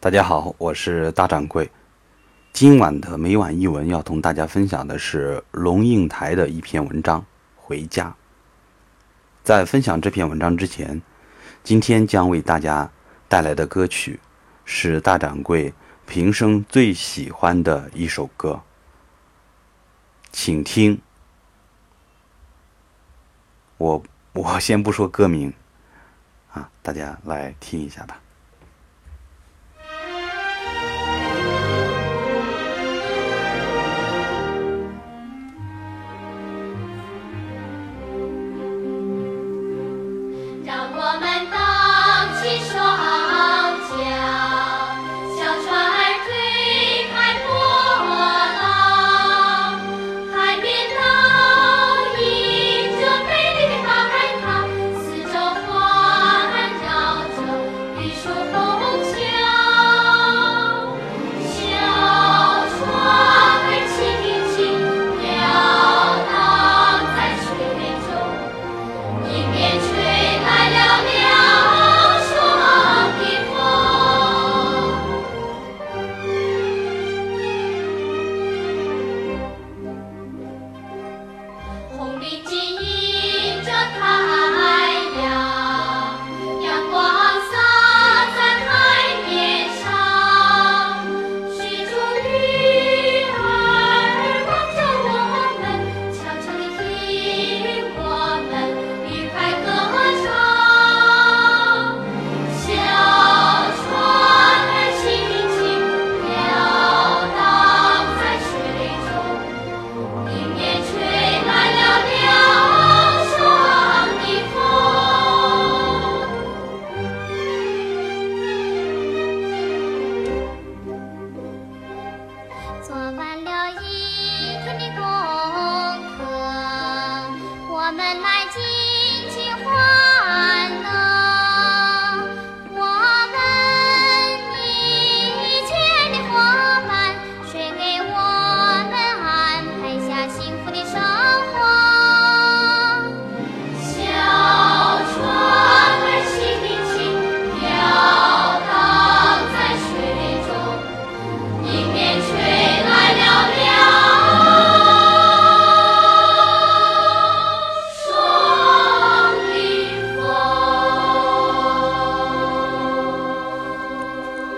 大家好，我是大掌柜。今晚的每晚一文要同大家分享的是龙应台的一篇文章《回家》。在分享这篇文章之前，今天将为大家带来的歌曲是大掌柜平生最喜欢的一首歌，请听。我先不说歌名啊，大家来听一下吧。让我们荡起双桨，小船儿推开波浪，海面倒映着美丽的大海棠，四周环绕着绿树红桥，小船儿轻轻飘荡在水中，一边吹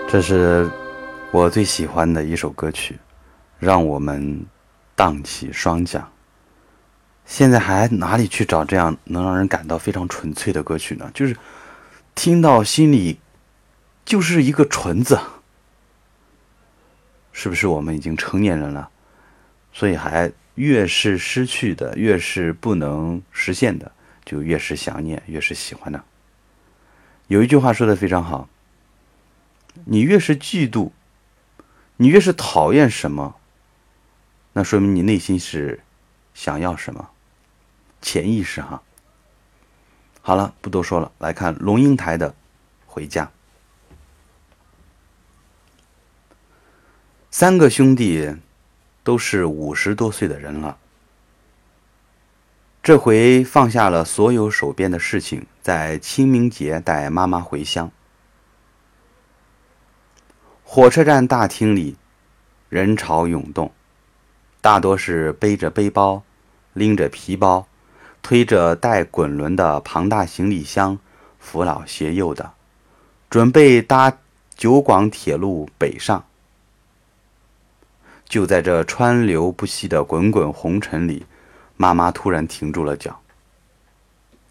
这是我最喜欢的一首歌曲，让我们荡起双桨。现在还哪里去找这样能让人感到非常纯粹的歌曲呢？就是听到心里就是一个纯字。是不是我们已经成年人了，所以还越是失去的，越是不能实现的，就越是想念，越是喜欢呢？有一句话说得非常好，你越是嫉妒，你越是讨厌什么，那说明你内心是想要什么，潜意识哈。好了，不多说了，来看龙应台的《回家》。三个兄弟都是50多岁的人了，这回放下了所有手边的事情，在清明节带妈妈回乡。火车站大厅里人潮涌动，大多是背着背包，拎着皮包，推着带滚轮的庞大行李箱，扶老携幼的准备搭九广铁路北上。就在这川流不息的滚滚红尘里，妈妈突然停住了脚。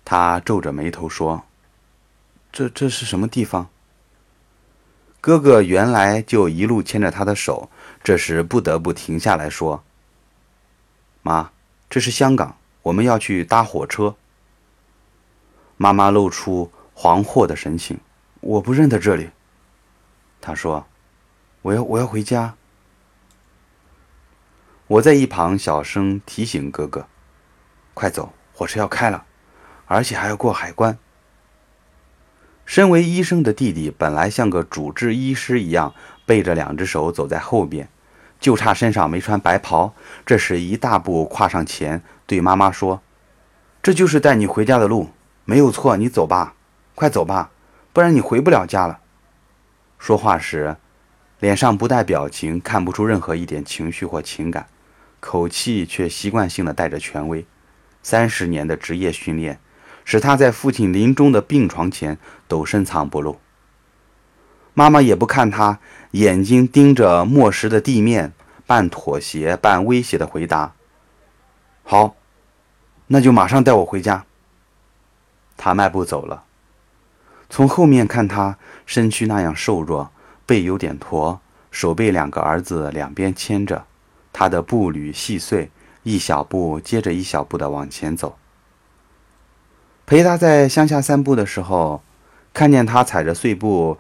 她皱着眉头说，这是什么地方？哥哥原来就一路牵着他的手，这时不得不停下来说，妈，这是香港，我们要去搭火车。妈妈露出惶惑的神情，我不认得这里。她说，我要回家。我在一旁小声提醒哥哥，快走，火车要开了，而且还要过海关。身为医生的弟弟本来像个主治医师一样，背着2只手走在后边，就差身上没穿白袍，这时一大步跨上前，对妈妈说，这就是带你回家的路，没有错，你走吧，快走吧，不然你回不了家了。说话时脸上不带表情，看不出任何一点情绪或情感，口气却习惯性的带着权威。30年的职业训练使他在父亲临终的病床前都深藏不露。妈妈也不看他，眼睛盯着磨石的地面，半妥协半威胁的回答：好，那就马上带我回家。他迈步走了。从后面看他身躯那样瘦弱，背有点驼，手被两个儿子两边牵着，他的步履细碎，一小步接着一小步地往前走。陪他在乡下散步的时候，看见他踩着碎步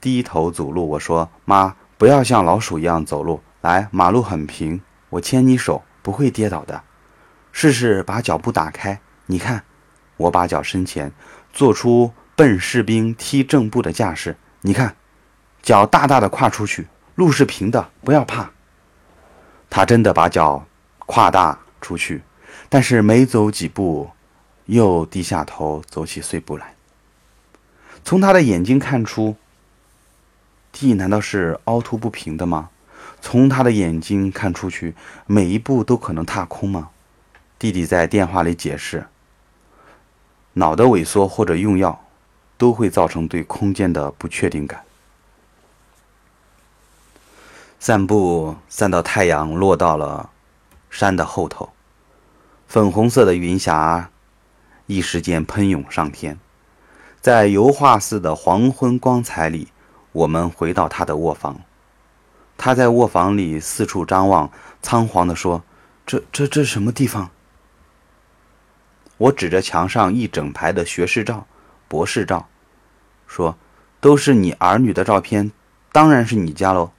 低头走路，我说：妈，不要像老鼠一样走路，来，马路很平，我牵你手，不会跌倒的。试试把脚步打开，你看，我把脚伸前，做出笨士兵踢正步的架势，你看，脚大大的跨出去，路是平的，不要怕。他真的把脚跨大出去，但是没走几步，又低下头走起碎步来。从他的眼睛看出，地难道是凹凸不平的吗？从他的眼睛看出去，每一步都可能踏空吗？弟弟在电话里解释，脑的萎缩或者用药都会造成对空间的不确定感。散步散到太阳落到了山的后头，粉红色的云霞一时间喷涌上天，在油画似的黄昏光彩里，我们回到他的卧房。他在卧房里四处张望，仓皇地说：这什么地方？我指着墙上一整排的学士照、博士照，说：都是你儿女的照片，当然是你家喽。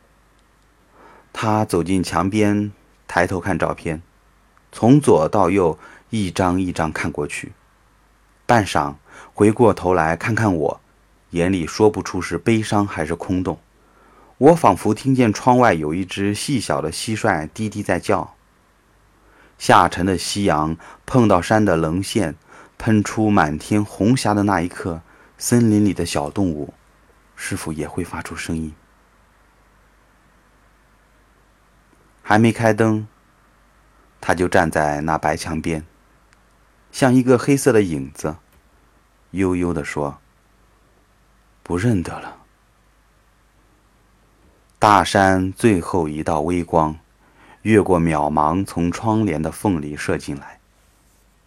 他走进墙边，抬头看照片，从左到右一张一张看过去，半晌回过头来看看我，眼里说不出是悲伤还是空洞。我仿佛听见窗外有一只细小的蟋蟀低低在叫。下沉的夕阳碰到山的棱线，喷出满天红霞的那一刻，森林里的小动物是否也会发出声音？还没开灯，他就站在那白墙边，像一个黑色的影子，悠悠地说：不认得了。大山最后一道微光越过渺茫，从窗帘的缝里射进来，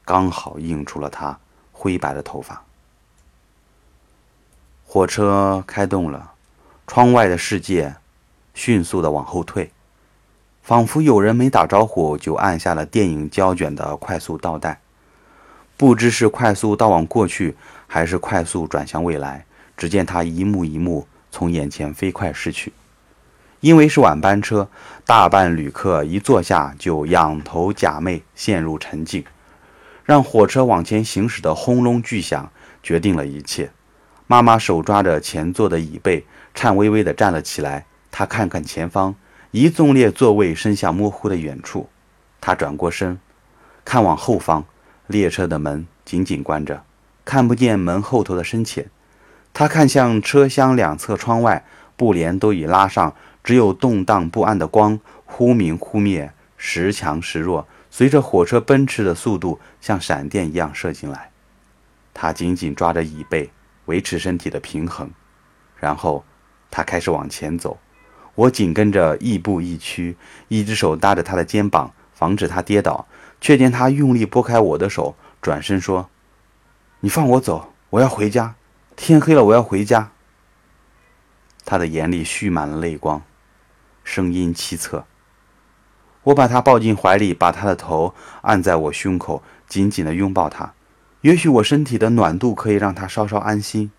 刚好映出了他灰白的头发。火车开动了，窗外的世界迅速地往后退，仿佛有人没打招呼就按下了电影胶卷的快速倒带，不知是快速倒往过去，还是快速转向未来。只见他一幕一幕从眼前飞快逝去。因为是晚班车，大半旅客一坐下就仰头假寐，陷入沉静，让火车往前行驶的轰隆巨响决定了一切。妈妈手抓着前座的椅背，颤巍巍地站了起来。她看看前方，一纵列座位伸向模糊的远处，他转过身，看往后方，列车的门紧紧关着，看不见门后头的深浅。他看向车厢两侧窗外，布帘都已拉上，只有动荡不安的光，忽明忽灭，时强时弱，随着火车奔驰的速度，像闪电一样射进来。他紧紧抓着椅背，维持身体的平衡，然后他开始往前走。我紧跟着，亦步亦趋，一只手搭着他的肩膀，防止他跌倒，却见他用力拨开我的手，转身说：你放我走，我要回家，天黑了，我要回家。他的眼里蓄满了泪光，声音凄恻。我把他抱进怀里，把他的头按在我胸口，紧紧地拥抱他，也许我身体的暖度可以让他稍稍安心。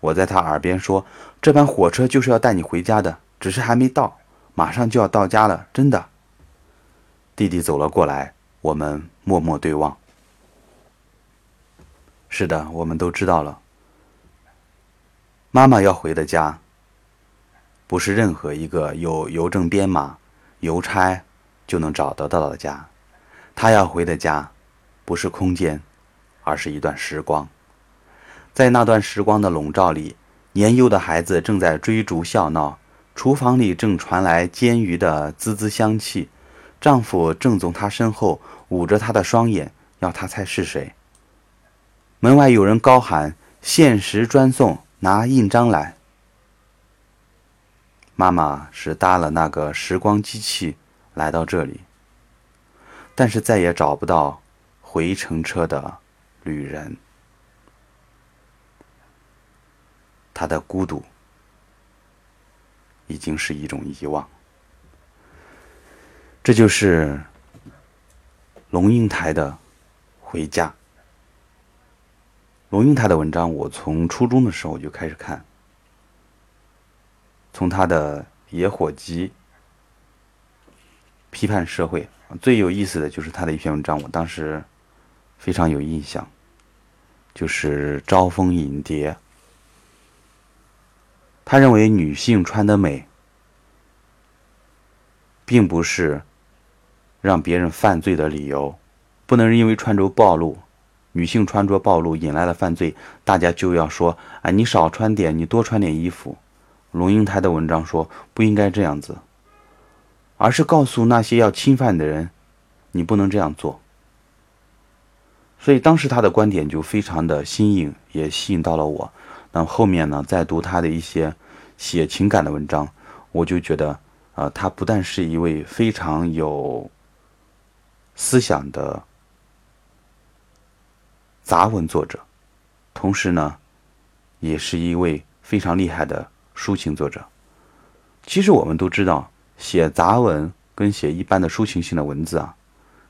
我在他耳边说：这班火车就是要带你回家的，只是还没到，马上就要到家了，真的。弟弟走了过来，我们默默对望。是的，我们都知道了。妈妈要回的家，不是任何一个有邮政编码、邮差就能找得到的家。她要回的家，不是空间，而是一段时光。在那段时光的笼罩里，年幼的孩子正在追逐笑闹，厨房里正传来煎鱼的滋滋香气。丈夫正从她身后捂着她的双眼，要她猜是谁。门外有人高喊：“限时专送，拿印章来。”妈妈是搭了那个时光机器来到这里，但是再也找不到回程车的旅人。他的孤独已经是一种遗忘。这就是龙应台的《回家》。龙应台的文章我从初中的时候就开始看，从他的《野火集》批判社会，最有意思的就是他的一篇文章，我当时非常有印象，就是招蜂引蝶。他认为女性穿得美并不是让别人犯罪的理由，不能因为穿着暴露，女性穿着暴露引来了犯罪，大家就要说你少穿点，你多穿点衣服。龙应台的文章说不应该这样子，而是告诉那些要侵犯的人你不能这样做。所以当时他的观点就非常的新颖，也吸引到了我。那后面呢，再读他的一些写情感的文章，我就觉得他不但是一位非常有思想的杂文作者，同时呢也是一位非常厉害的抒情作者。其实我们都知道，写杂文跟写一般的抒情性的文字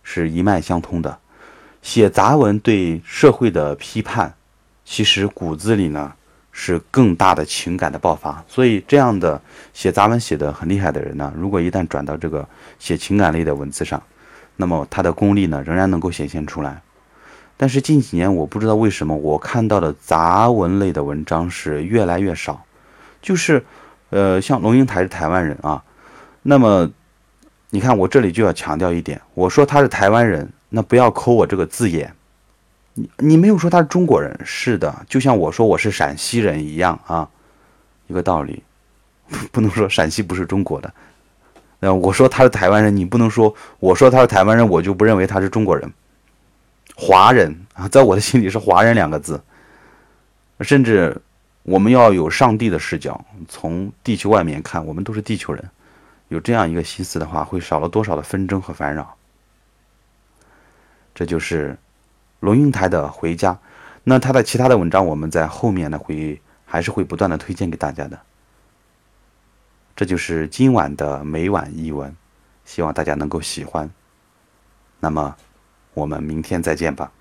是一脉相通的。写杂文对社会的批判，其实骨子里呢是更大的情感的爆发。所以这样的写杂文写得很厉害的人呢，如果一旦转到这个写情感类的文字上，那么他的功力呢仍然能够显现出来。但是近几年我不知道为什么，我看到的杂文类的文章是越来越少。就是像龙应台是台湾人那么你看我这里就要强调一点，我说他是台湾人，那不要抠我这个字眼。你没有说他是中国人，是的，就像我说我是陕西人一样一个道理。不能说陕西不是中国的。我说他是台湾人，你不能说我说他是台湾人我就不认为他是中国人。华人在我的心里是华人两个字。甚至我们要有上帝的视角，从地球外面看，我们都是地球人。有这样一个心思的话，会少了多少的纷争和烦扰。这就是龙应台的《回家》。那他的其他的文章我们在后面呢还是会不断的推荐给大家的。这就是今晚的每晚一文，希望大家能够喜欢。那么我们明天再见吧。